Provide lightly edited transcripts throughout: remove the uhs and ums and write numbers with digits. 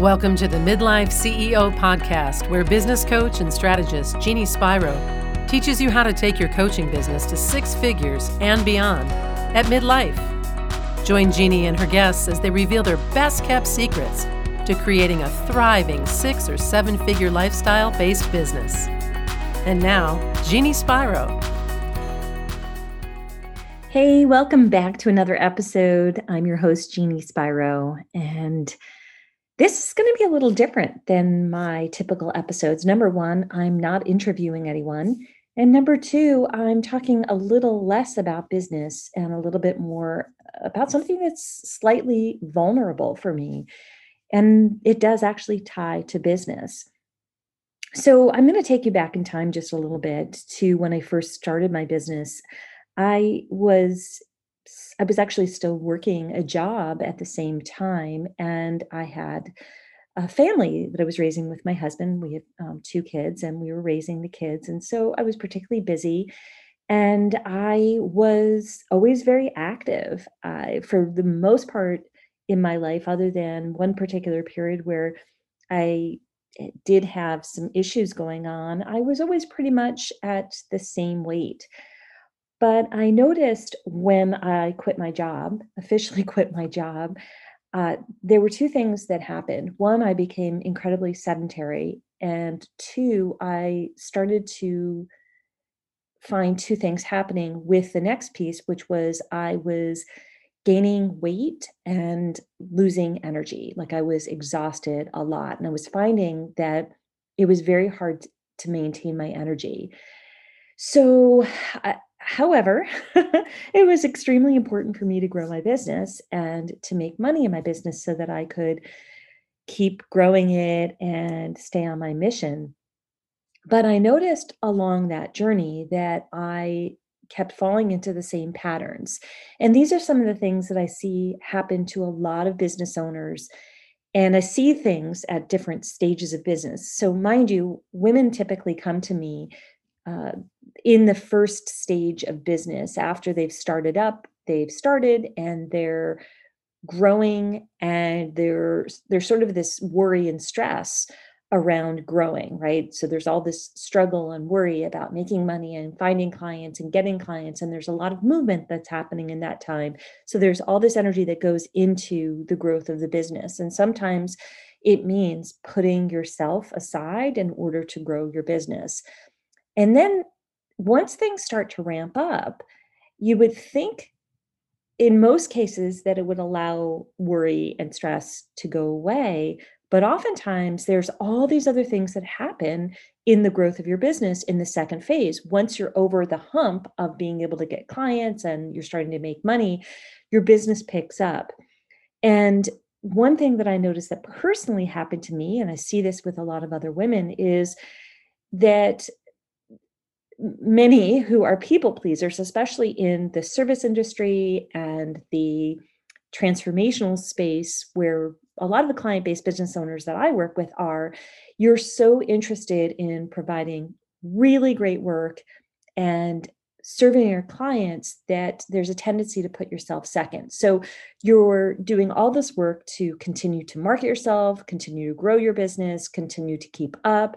Welcome to the Midlife CEO podcast, where business coach and strategist Jeannie Spiro teaches you how to take your coaching business to six figures and beyond at midlife. Join Jeannie and her guests as they reveal their best-kept secrets to creating a thriving 6- or 7-figure lifestyle-based business. And now, Jeannie Spiro. Hey, welcome back to another episode. I'm your host, Jeannie Spiro, and this is going to be a little different than my typical episodes. Number one, I'm not interviewing anyone. And number two, I'm talking a little less about business and a little bit more about something that's slightly vulnerable for me. And it does actually tie to business. So I'm going to take you back in time just a little bit to when I first started my business. I was actually still working a job at the same time, and I had a family that I was raising with my husband. We had 2 kids, and we were raising the kids, and so I was particularly busy, and I was always very active for the most part in my life, other than one particular period where I did have some issues going on. I was always pretty much at the same weight. But I noticed when I quit my job, officially quit my job, there were 2 things that happened. One, I became incredibly sedentary. And 2, I started to find 2 things happening with the next piece, which was I was gaining weight and losing energy. Like I was exhausted a lot. And I was finding that it was very hard to maintain my energy. So However, it was extremely important for me to grow my business and to make money in my business so that I could keep growing it and stay on my mission. But I noticed along that journey that I kept falling into the same patterns. And these are some of the things that I see happen to a lot of business owners. And I see things at different stages of business. So mind you, women typically come to me in the first stage of business, after they've started and they're growing, and there's sort of this worry and stress around growing, right? So there's all this struggle and worry about making money and finding clients and getting clients. And there's a lot of movement that's happening in that time. So there's all this energy that goes into the growth of the business. And sometimes it means putting yourself aside in order to grow your business. And then once things start to ramp up, you would think in most cases that it would allow worry and stress to go away. But oftentimes there's all these other things that happen in the growth of your business in the second phase. Once you're over the hump of being able to get clients and you're starting to make money, your business picks up. And one thing that I noticed that personally happened to me, and I see this with a lot of other women, is that many who are people pleasers, especially in the service industry and the transformational space where a lot of the client-based business owners that I work with are, you're so interested in providing really great work and serving your clients that there's a tendency to put yourself second. So you're doing all this work to continue to market yourself, continue to grow your business, continue to keep up,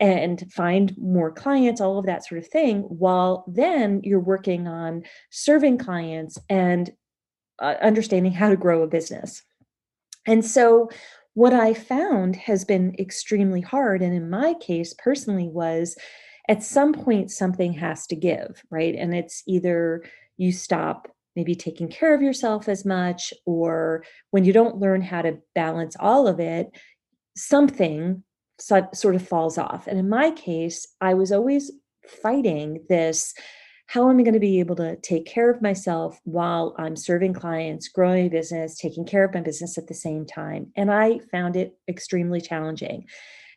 and find more clients, all of that sort of thing, while then you're working on serving clients and understanding how to grow a business. And so what I found has been extremely hard, and in my case personally, was at some point something has to give, right? And it's either you stop maybe taking care of yourself as much, or when you don't learn how to balance all of it, something sort of falls off. And in my case, I was always fighting this, how am I going to be able to take care of myself while I'm serving clients, growing a business, taking care of my business at the same time? And I found it extremely challenging.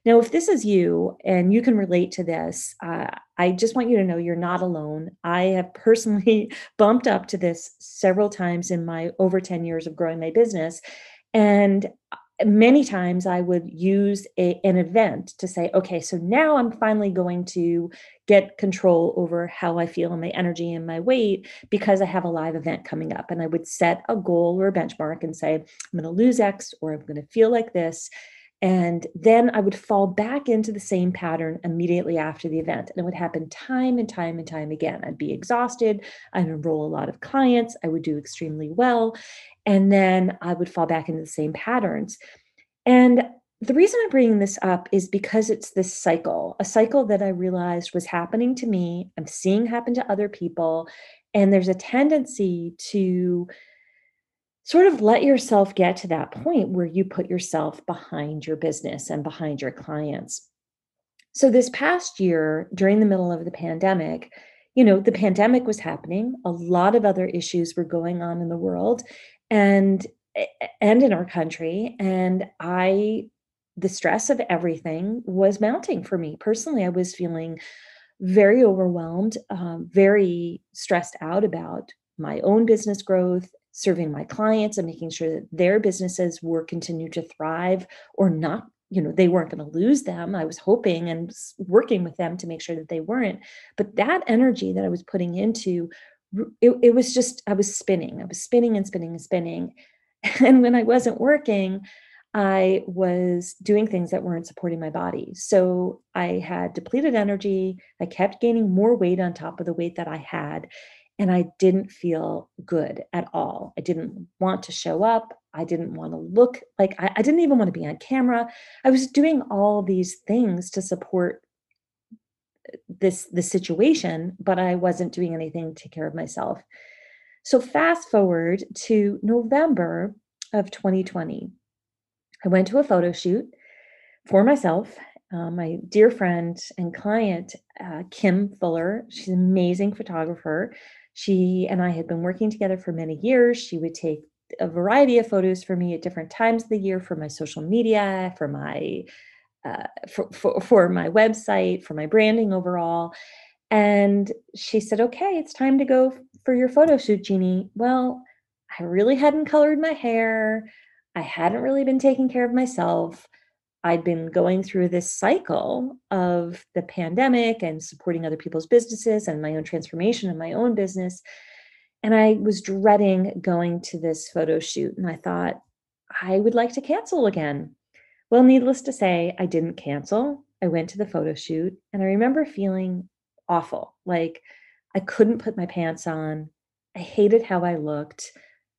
Now, if this is you and you can relate to this, I just want you to know you're not alone. I have personally bumped up to this several times in my over 10 years of growing my business. And many times I would use an event to say, okay, so now I'm finally going to get control over how I feel and my energy and my weight because I have a live event coming up. And I would set a goal or a benchmark and say, I'm going to lose X or I'm going to feel like this. And then I would fall back into the same pattern immediately after the event. And it would happen time and time and time again. I'd be exhausted. I'd enroll a lot of clients. I would do extremely well. And then I would fall back into the same patterns. And the reason I'm bringing this up is because it's this cycle, a cycle that I realized was happening to me. I'm seeing happen to other people. And there's a tendency to sort of let yourself get to that point where you put yourself behind your business and behind your clients. So this past year, during the middle of the pandemic, you know, the pandemic was happening. A lot of other issues were going on in the world and in our country. And the stress of everything was mounting for me. Personally, I was feeling very overwhelmed, very stressed out about my own business growth, serving my clients and making sure that their businesses were continued to thrive or not, you know, they weren't going to lose them. I was hoping and working with them to make sure that they weren't. But that energy that I was putting into, it was just, I was spinning. And when I wasn't working, I was doing things that weren't supporting my body. So I had depleted energy. I kept gaining more weight on top of the weight that I had. And I didn't feel good at all. I didn't want to show up. I didn't want to look like I didn't even want to be on camera. I was doing all these things to support this situation, but I wasn't doing anything to take care of myself. So fast forward to November of 2020. I went to a photo shoot for myself. My dear friend and client, Kim Fuller, she's an amazing photographer. She and I had been working together for many years. She would take a variety of photos for me at different times of the year for my social media, for my website, for my branding overall. And she said, okay, it's time to go for your photo shoot, Jeannie. Well, I really hadn't colored my hair. I hadn't really been taking care of myself. I'd been going through this cycle of the pandemic and supporting other people's businesses and my own transformation in my own business. And I was dreading going to this photo shoot. And I thought, I would like to cancel again. Well, needless to say, I didn't cancel. I went to the photo shoot and I remember feeling awful. Like I couldn't put my pants on. I hated how I looked.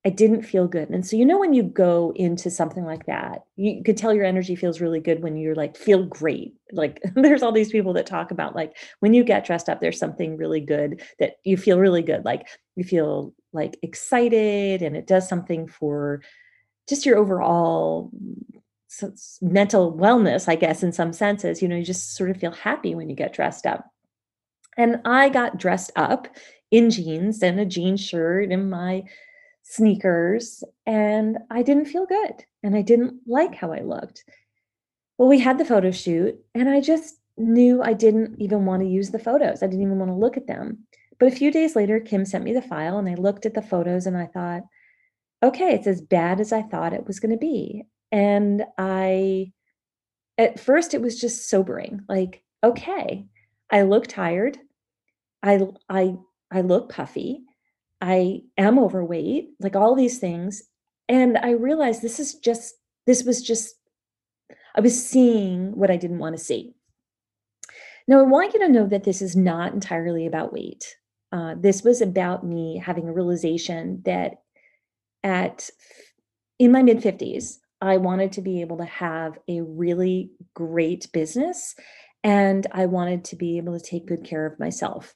I didn't feel good. And so, you know, when you go into something like that, you could tell your energy feels really good when you're like, feel great. Like there's all these people that talk about like, when you get dressed up, there's something really good that you feel really good. Like you feel like excited and it does something for just your overall mental wellness, I guess, in some senses, you know, you just sort of feel happy when you get dressed up. And I got dressed up in jeans and a jean shirt and my sneakers, and I didn't feel good and I didn't like how I looked. Well, we had the photo shoot and I just knew I didn't even want to use the photos. I didn't even want to look at them. But a few days later, Kim sent me the file and I looked at the photos and I thought, okay, it's as bad as I thought it was going to be. And at first it was just sobering, like, okay, I look tired. I look puffy. I am overweight, like all these things. And I realized I was seeing what I didn't want to see. Now, I want you to know that this is not entirely about weight. This was about me having a realization that in my mid 50s, I wanted to be able to have a really great business and I wanted to be able to take good care of myself.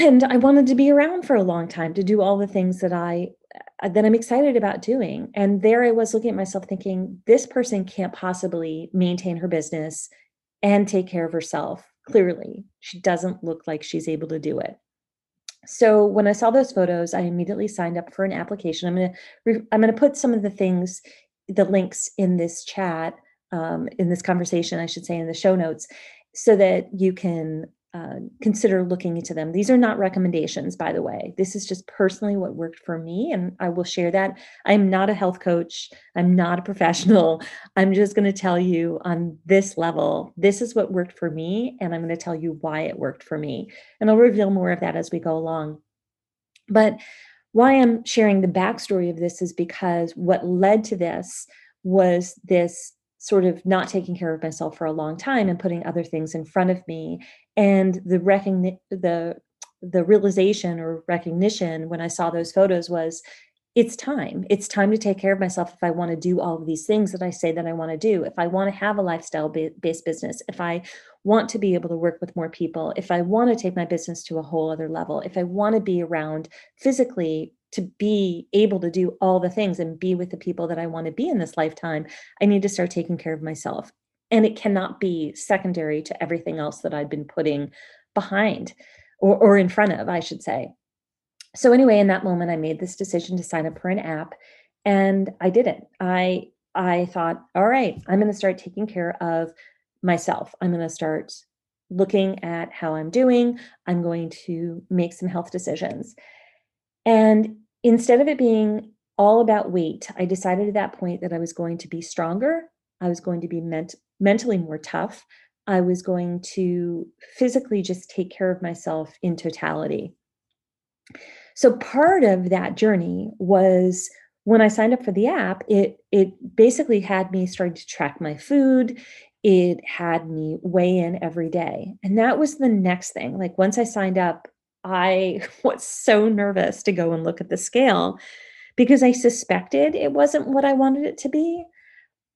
And I wanted to be around for a long time to do all the things that I'm excited about doing. And there I was looking at myself thinking, this person can't possibly maintain her business and take care of herself. Clearly, she doesn't look like she's able to do it. So when I saw those photos, I immediately signed up for an application. I'm going to put some of the links in this chat, in this conversation, I should say, in the show notes, so that you can consider looking into them. These are not recommendations, by the way. This is just personally what worked for me, and I will share that. I'm not a health coach. I'm not a professional. I'm just going to tell you on this level, this is what worked for me, and I'm going to tell you why it worked for me. And I'll reveal more of that as we go along. But why I'm sharing the backstory of this is because what led to this was this sort of not taking care of myself for a long time and putting other things in front of me. And the realization or recognition when I saw those photos was, it's time. It's time to take care of myself if I want to do all of these things that I say that I want to do, if I want to have a lifestyle-based business, if I want to be able to work with more people, if I want to take my business to a whole other level, if I want to be around physically to be able to do all the things and be with the people that I want to be in this lifetime, I need to start taking care of myself. And it cannot be secondary to everything else that I've been putting behind or in front of, I should say. So anyway, in that moment, I made this decision to sign up for an app, and I did it. I thought, all right, I'm going to start taking care of myself. I'm going to start looking at how I'm doing. I'm going to make some health decisions. And instead of it being all about weight, I decided at that point that I was going to be stronger. I was going to be mentally more tough. I was going to physically just take care of myself in totality. So part of that journey was when I signed up for the app, it basically had me starting to track my food. It had me weigh in every day. And that was the next thing. Like, once I signed up, I was so nervous to go and look at the scale because I suspected it wasn't what I wanted it to be.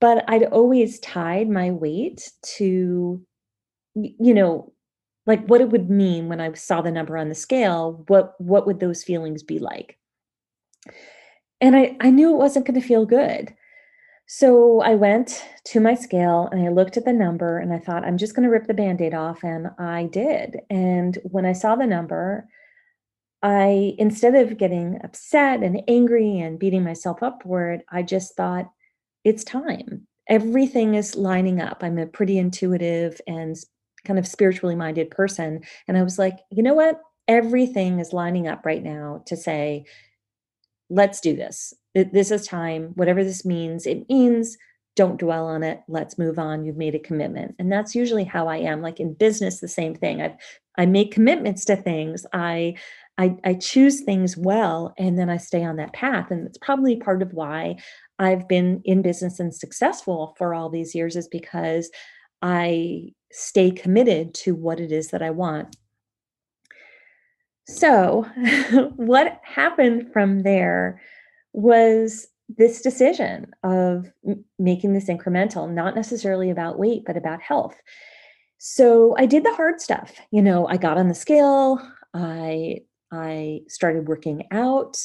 But I'd always tied my weight to, you know, like what it would mean when I saw the number on the scale, what would those feelings be like? And I knew it wasn't going to feel good. So I went to my scale and I looked at the number and I thought, I'm just going to rip the Band-Aid off. And I did. And when I saw the number, instead of getting upset and angry and beating myself up for it, I just thought, it's time. Everything is lining up. I'm a pretty intuitive and kind of spiritually minded person. And I was like, you know what? Everything is lining up right now to say, let's do this. This is time. Whatever this means, it means. Don't dwell on it. Let's move on. You've made a commitment. And that's usually how I am. Like in business, the same thing. I make commitments to things. I choose things well, and then I stay on that path. And it's probably part of why I've been in business and successful for all these years, is because I stay committed to what it is that I want. So what happened from there was this decision of making this incremental, not necessarily about weight, but about health. So I did the hard stuff. You know, I got on the scale. I started working out.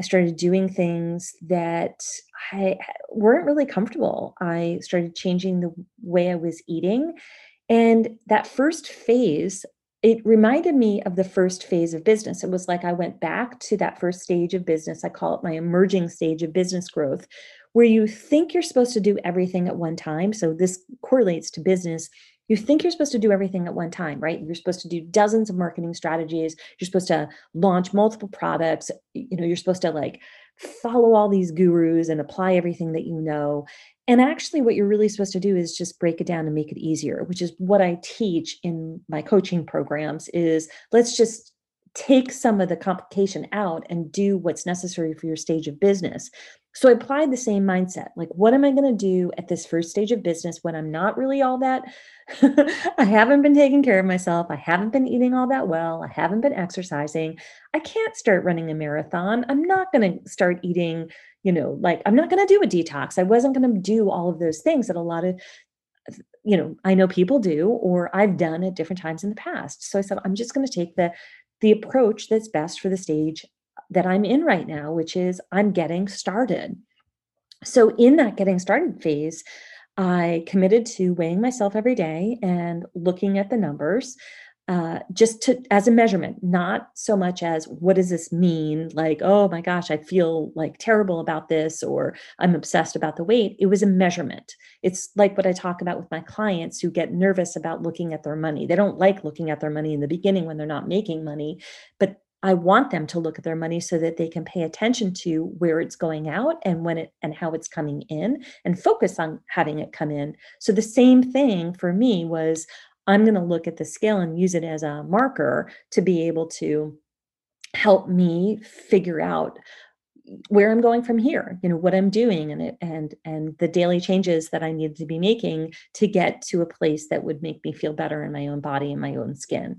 I started doing things that I weren't really comfortable. I started changing the way I was eating. And that first phase, it reminded me of the first phase of business. It was like I went back to that first stage of business. I call it my emerging stage of business growth, where you think you're supposed to do everything at one time. So this correlates to business. You think you're supposed to do everything at one time, right? You're supposed to do dozens of marketing strategies. You're supposed to launch multiple products. You know, you're supposed to like follow all these gurus and apply everything that you know. And actually what you're really supposed to do is just break it down and make it easier, which is what I teach in my coaching programs, is let's just take some of the complication out and do what's necessary for your stage of business. So I applied the same mindset. Like, what am I going to do at this first stage of business when I'm not really all that? I haven't been taking care of myself. I haven't been eating all that well. I haven't been exercising. I can't start running a marathon. I'm not going to start eating, you know, like I'm not going to do a detox. I wasn't going to do all of those things that a lot of, you know, I know people do, or I've done at different times in the past. So I said, I'm just going to take the approach that's best for the stage that I'm in right now, which is I'm getting started. So in that getting started phase, I committed to weighing myself every day and looking at the numbers. just to, as a measurement, not so much as what does this mean? Like, oh my gosh, I feel like terrible about this, or I'm obsessed about the weight. It was a measurement. It's like what I talk about with my clients who get nervous about looking at their money. They don't like looking at their money in the beginning when they're not making money, but I want them to look at their money so that they can pay attention to where it's going out and when it and how it's coming in, and focus on having it come in. So the same thing for me was, I'm going to look at the scale and use it as a marker to be able to help me figure out where I'm going from here, you know, what I'm doing, and the daily changes that I needed to be making to get to a place that would make me feel better in my own body and my own skin.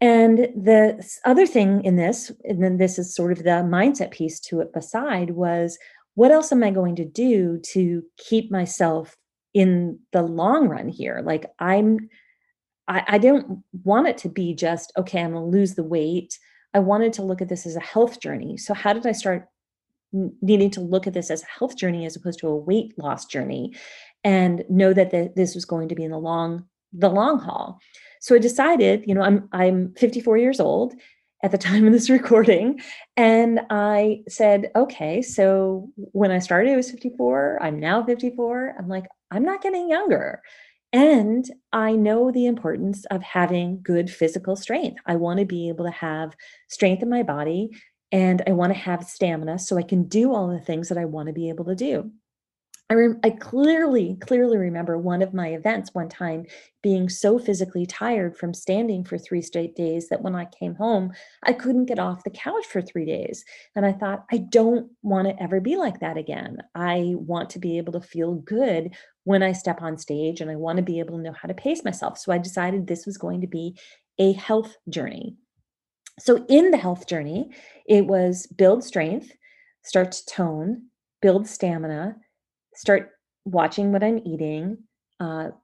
And the other thing in this, and then this is sort of the mindset piece to it beside, was what else am I going to do to keep myself in the long run here? Like I don't want it to be just, okay, I'm going to lose the weight. I wanted to look at this as a health journey. So how did I start needing to look at this as a health journey as opposed to a weight loss journey, and know that this was going to be in the long haul? So I decided, you know, I'm 54 years old at the time of this recording. And I said, okay, so when I started, I was 54. I'm now 54. I'm like, I'm not getting younger. And I know the importance of having good physical strength. I want to be able to have strength in my body, and I want to have stamina so I can do all the things that I want to be able to do. I clearly remember one of my events one time being so physically tired from standing for 3 straight days that when I came home, I couldn't get off the couch for 3 days. And I thought, I don't want to ever be like that again. I want to be able to feel good when I step on stage, and I want to be able to know how to pace myself. So I decided this was going to be a health journey. So in the health journey, it was build strength, start to tone, build stamina, start watching what I'm eating,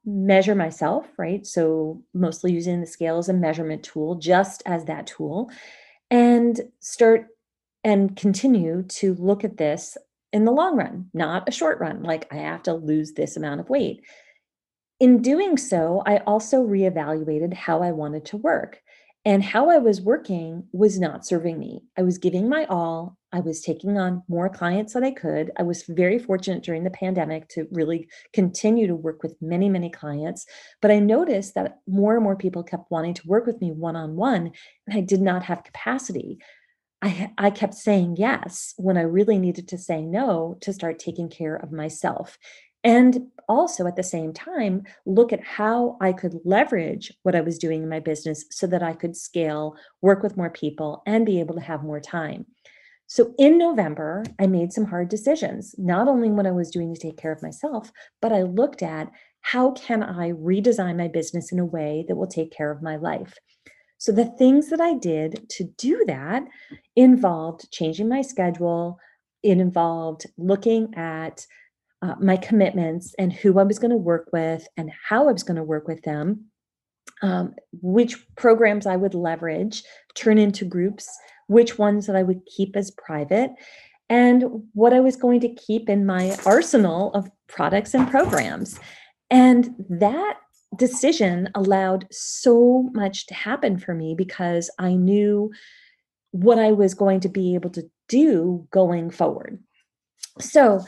measure myself, right? So mostly using the scale as a measurement tool, just as that tool, and start and continue to look at this in the long run, not a short run, like I have to lose this amount of weight. In doing so, I also reevaluated how I wanted to work, and how I was working was not serving me. I was giving my all. I was taking on more clients than I could. I was very fortunate during the pandemic to really continue to work with many, many clients. But I noticed that more and more people kept wanting to work with me one-on-one, and I did not have capacity. I kept saying yes when I really needed to say no, to start taking care of myself. And also at the same time, look at how I could leverage what I was doing in my business so that I could scale, work with more people, and be able to have more time. So in November, I made some hard decisions, not only what I was doing to take care of myself, but I looked at how can I redesign my business in a way that will take care of my life. So the things that I did to do that involved changing my schedule. It involved looking at my commitments and who I was going to work with and how I was going to work with them, which programs I would leverage, turn into groups, which ones that I would keep as private, and what I was going to keep in my arsenal of products and programs. And that decision allowed so much to happen for me because I knew what I was going to be able to do going forward. So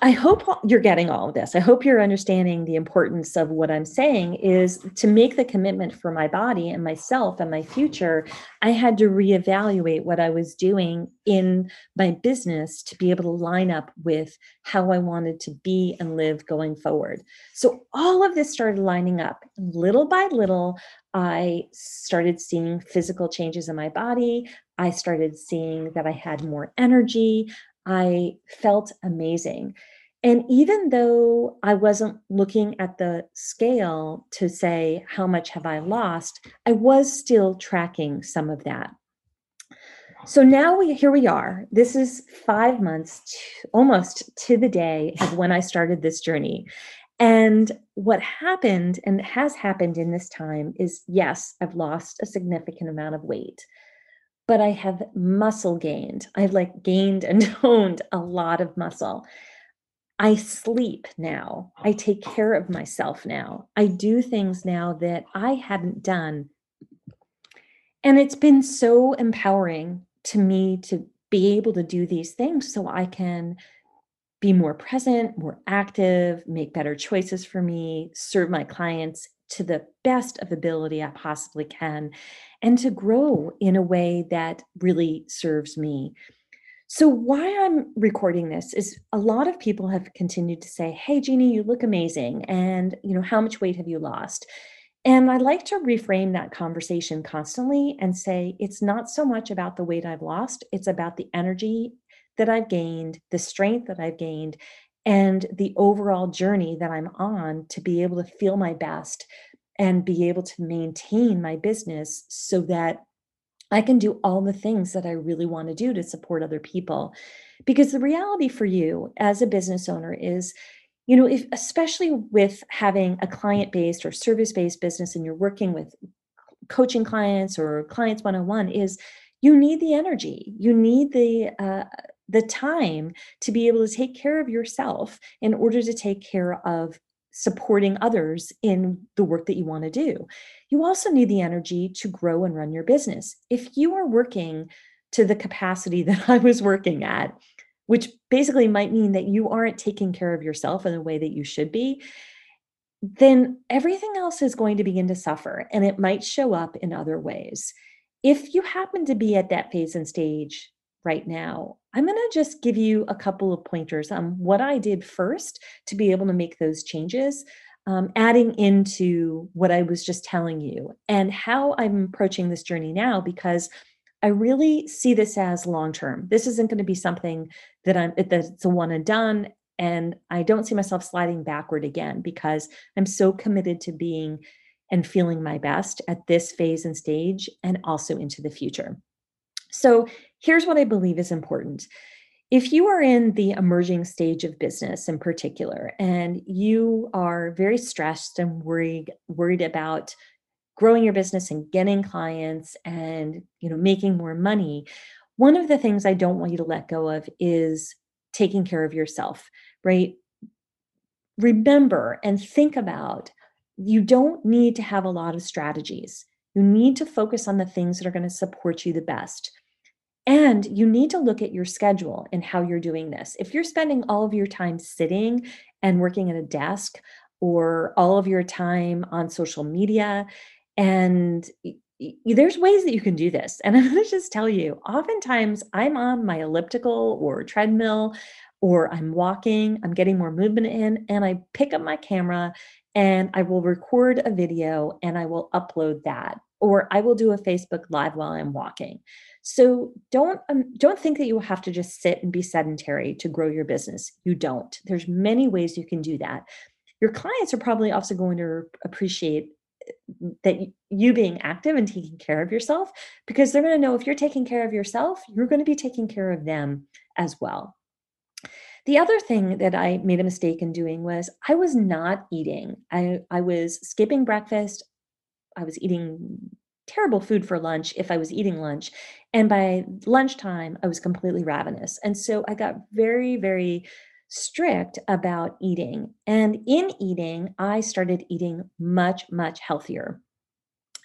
I hope you're getting all of this. I hope you're understanding the importance of what I'm saying is to make the commitment for my body and myself and my future. I had to reevaluate what I was doing in my business to be able to line up with how I wanted to be and live going forward. So all of this started lining up little by little. I started seeing physical changes in my body. I started seeing that I had more energy. I felt amazing. And even though I wasn't looking at the scale to say, how much have I lost? I was still tracking some of that. So now here we are. This is 5 months almost to the day of when I started this journey. And what happened and has happened in this time is, yes, I've lost a significant amount of weight, but I have muscle gained. I've gained and toned a lot of muscle. I sleep now. I take care of myself now. I do things now that I hadn't done. And it's been so empowering to me to be able to do these things so I can be more present, more active, make better choices for me, serve my clients to the best of ability I possibly can, and to grow in a way that really serves me. So why I'm recording this is a lot of people have continued to say, hey, Jeannie, you look amazing. And, you know, how much weight have you lost? And I like to reframe that conversation constantly and say, it's not so much about the weight I've lost. It's about the energy that I've gained, the strength that I've gained, and the overall journey that I'm on to be able to feel my best and be able to maintain my business so that I can do all the things that I really want to do to support other people. Because the reality for you as a business owner is, you know, if, especially with having a client-based or service-based business and you're working with coaching clients or clients one-on-one, is you need the energy, you need the time to be able to take care of yourself in order to take care of supporting others in the work that you want to do. You also need the energy to grow and run your business. If you are working to the capacity that I was working at, which basically might mean that you aren't taking care of yourself in the way that you should be, then everything else is going to begin to suffer, and it might show up in other ways. If you happen to be at that phase and stage right now, I'm going to just give you a couple of pointers on what I did first to be able to make those changes, adding into what I was just telling you and how I'm approaching this journey now, because I really see this as long-term. This isn't going to be something that's a one and done. And I don't see myself sliding backward again, because I'm so committed to being and feeling my best at this phase and stage and also into the future. So here's what I believe is important. If you are in the emerging stage of business in particular, and you are very stressed and worried about growing your business and getting clients and, you know, making more money, one of the things I don't want you to let go of is taking care of yourself, right? Remember and think about, you don't need to have a lot of strategies. You need to focus on the things that are going to support you the best. And you need to look at your schedule and how you're doing this. If you're spending all of your time sitting and working at a desk, or all of your time on social media, and there's ways that you can do this. And I'm going to just tell you, oftentimes I'm on my elliptical or treadmill, or I'm walking, I'm getting more movement in, and I pick up my camera and I will record a video and I will upload that, or I will do a Facebook Live while I'm walking. So don't think that you have to just sit and be sedentary to grow your business. You don't. There's many ways you can do that. Your clients are probably also going to appreciate that you being active and taking care of yourself, because they're going to know if you're taking care of yourself, you're going to be taking care of them as well. The other thing that I made a mistake in doing was I was not eating. I was skipping breakfast. I was eating terrible food for lunch if I was eating lunch. And by lunchtime, I was completely ravenous. And so I got very, very strict about eating. And in eating, I started eating much, much healthier.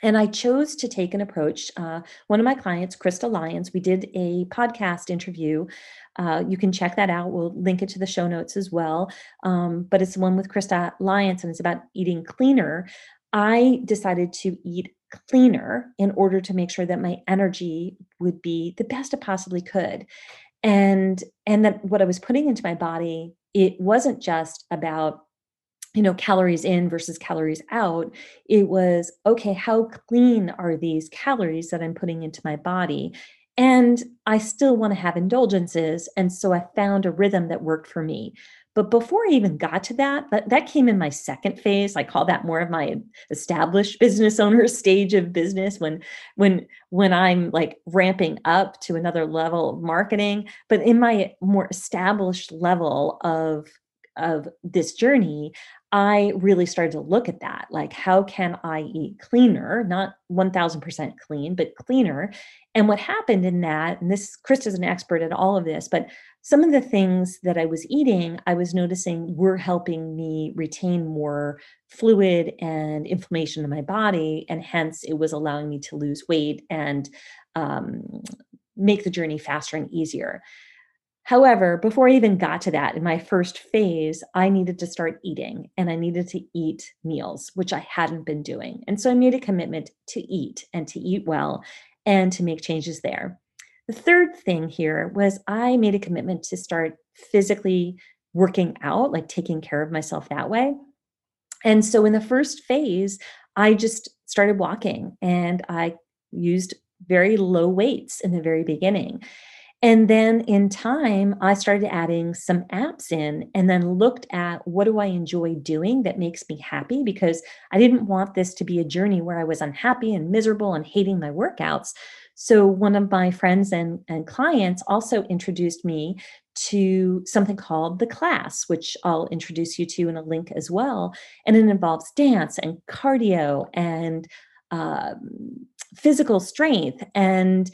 And I chose to take an approach. One of my clients, Krista Lyons, we did a podcast interview. You can check that out. We'll link it to the show notes as well. But it's the one with Krista Lyons, and it's about eating cleaner. I decided to eat cleaner in order to make sure that my energy would be the best it possibly could. And that what I was putting into my body, it wasn't just about, you know, calories in versus calories out. It was, okay, how clean are these calories that I'm putting into my body? And I still want to have indulgences. And so I found a rhythm that worked for me. But before I even got to that came in my second phase. I call that more of my established business owner stage of business, when I'm like ramping up to another level of marketing. But in my more established level of this journey, I really started to look at that, like, how can I eat cleaner, not 1000% clean, but cleaner. And what happened in that, and this, Krista's an expert at all of this, but some of the things that I was eating, I was noticing were helping me retain more fluid and inflammation in my body. And hence it was allowing me to lose weight and make the journey faster and easier. However, before I even got to that, in my first phase, I needed to start eating and I needed to eat meals, which I hadn't been doing. And so I made a commitment to eat and to eat well and to make changes there. The third thing here was I made a commitment to start physically working out, like taking care of myself that way. And so in the first phase, I just started walking and I used very low weights in the very beginning. And then in time, I started adding some apps in and then looked at what do I enjoy doing that makes me happy, because I didn't want this to be a journey where I was unhappy and miserable and hating my workouts. So one of my friends and clients also introduced me to something called The Class, which I'll introduce you to in a link as well. And it involves dance and cardio and physical strength and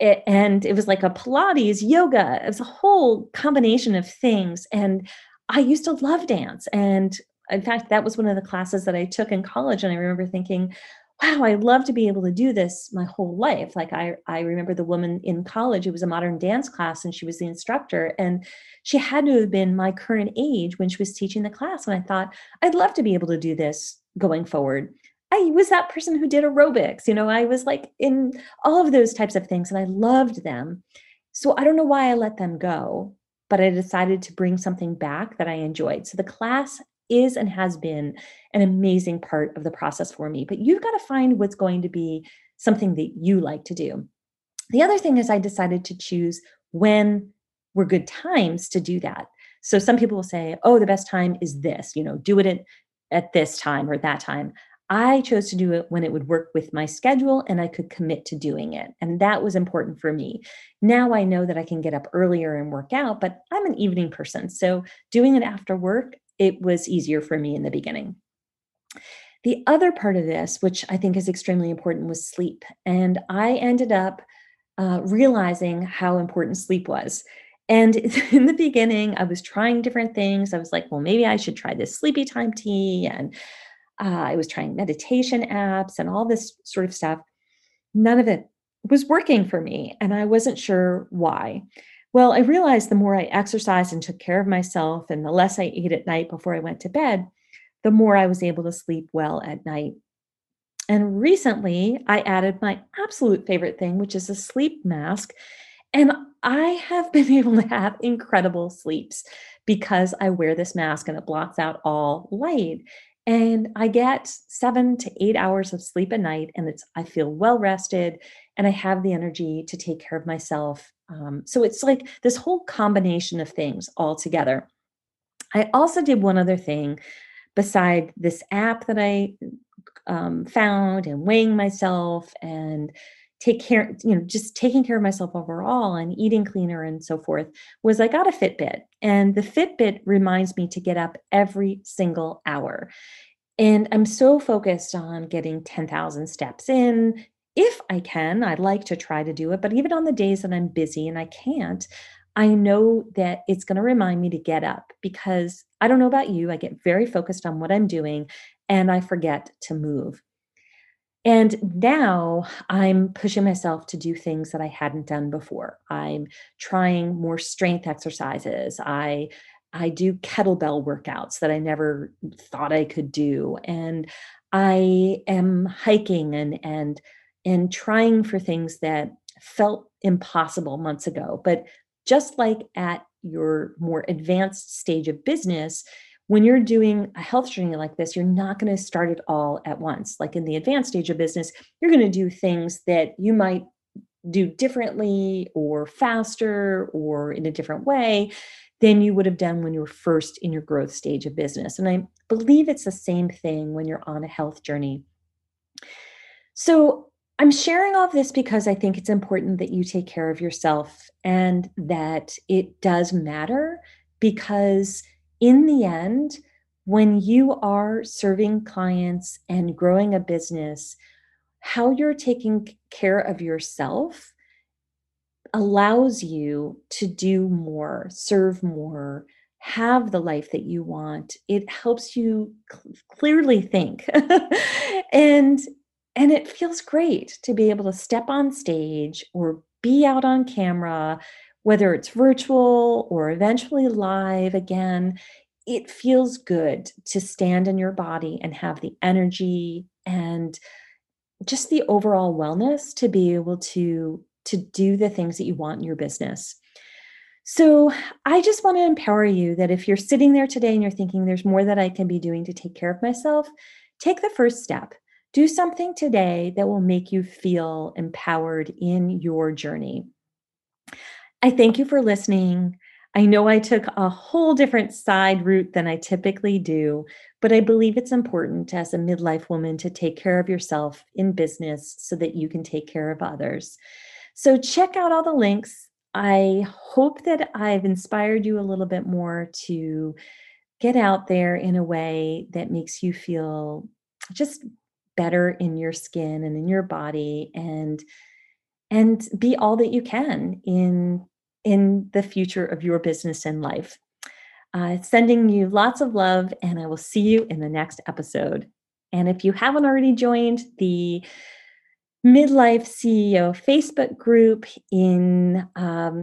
it was like a Pilates, yoga. It was a whole combination of things. And I used to love dance. And in fact, that was one of the classes that I took in college. And I remember thinking, wow, I'd love to be able to do this my whole life. Like I remember the woman in college, it was a modern dance class and she was the instructor. And she had to have been my current age when she was teaching the class. And I thought, I'd love to be able to do this going forward. I was that person who did aerobics, you know, I was like in all of those types of things and I loved them. So I don't know why I let them go, but I decided to bring something back that I enjoyed. So The Class is and has been an amazing part of the process for me, but you've got to find what's going to be something that you like to do. The other thing is I decided to choose when were good times to do that. So some people will say, oh, the best time is this, you know, do it at this time or that time. I chose to do it when it would work with my schedule and I could commit to doing it. And that was important for me. Now I know that I can get up earlier and work out, but I'm an evening person. So doing it after work, it was easier for me in the beginning. The other part of this, which I think is extremely important, was sleep. And I ended up realizing how important sleep was. And in the beginning, I was trying different things. I was like, well, maybe I should try this sleepy time tea. And I was trying meditation apps and all this sort of stuff. None of it was working for me. And I wasn't sure why. Well, I realized the more I exercised and took care of myself and the less I ate at night before I went to bed, the more I was able to sleep well at night. And recently I added my absolute favorite thing, which is a sleep mask. And I have been able to have incredible sleeps because I wear this mask and it blocks out all light. And I get 7 to 8 hours of sleep a night and I feel well rested and I have the energy to take care of myself. So it's like this whole combination of things all together. I also did one other thing beside this app that I found and weighing myself and just taking care of myself overall and eating cleaner and so forth, was I got a Fitbit. And the Fitbit reminds me to get up every single hour. And I'm so focused on getting 10,000 steps in. If I can, I'd like to try to do it, but even on the days that I'm busy and I can't, I know that it's going to remind me to get up because I don't know about you. I get very focused on what I'm doing and I forget to move. And now I'm pushing myself to do things that I hadn't done before. I'm trying more strength exercises. I do kettlebell workouts that I never thought I could do. And I am hiking and trying for things that felt impossible months ago. But just like at your more advanced stage of business, when you're doing a health journey like this, you're not going to start it all at once. Like in the advanced stage of business, you're going to do things that you might do differently or faster or in a different way than you would have done when you were first in your growth stage of business. And I believe it's the same thing when you're on a health journey. So I'm sharing all of this because I think it's important that you take care of yourself and that it does matter, because in the end, when you are serving clients and growing a business, how you're taking care of yourself allows you to do more, serve more, have the life that you want. It helps you clearly think. And it feels great to be able to step on stage or be out on camera, whether it's virtual or eventually live again. It feels good to stand in your body and have the energy and just the overall wellness to be able to do the things that you want in your business. So I just want to empower you that if you're sitting there today and you're thinking there's more that I can be doing to take care of myself, take the first step. Do something today that will make you feel empowered in your journey. I thank you for listening. I know I took a whole different side route than I typically do, but I believe it's important as a midlife woman to take care of yourself in business so that you can take care of others. So check out all the links. I hope that I've inspired you a little bit more to get out there in a way that makes you feel just better in your skin and in your body, and be all that you can in the future of your business and life. Sending you lots of love, and I will see you in the next episode. And if you haven't already joined the Midlife CEO Facebook group,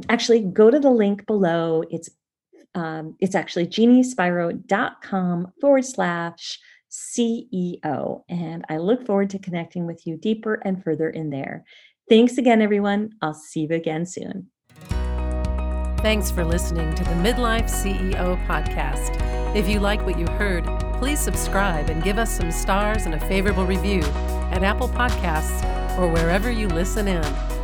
actually go to the link below. It's actually jeanniespiro.com/CEO. And I look forward to connecting with you deeper and further in there. Thanks again, everyone. I'll see you again soon. Thanks for listening to the Midlife CEO podcast. If you like what you heard, please subscribe and give us some stars and a favorable review at Apple Podcasts or wherever you listen in.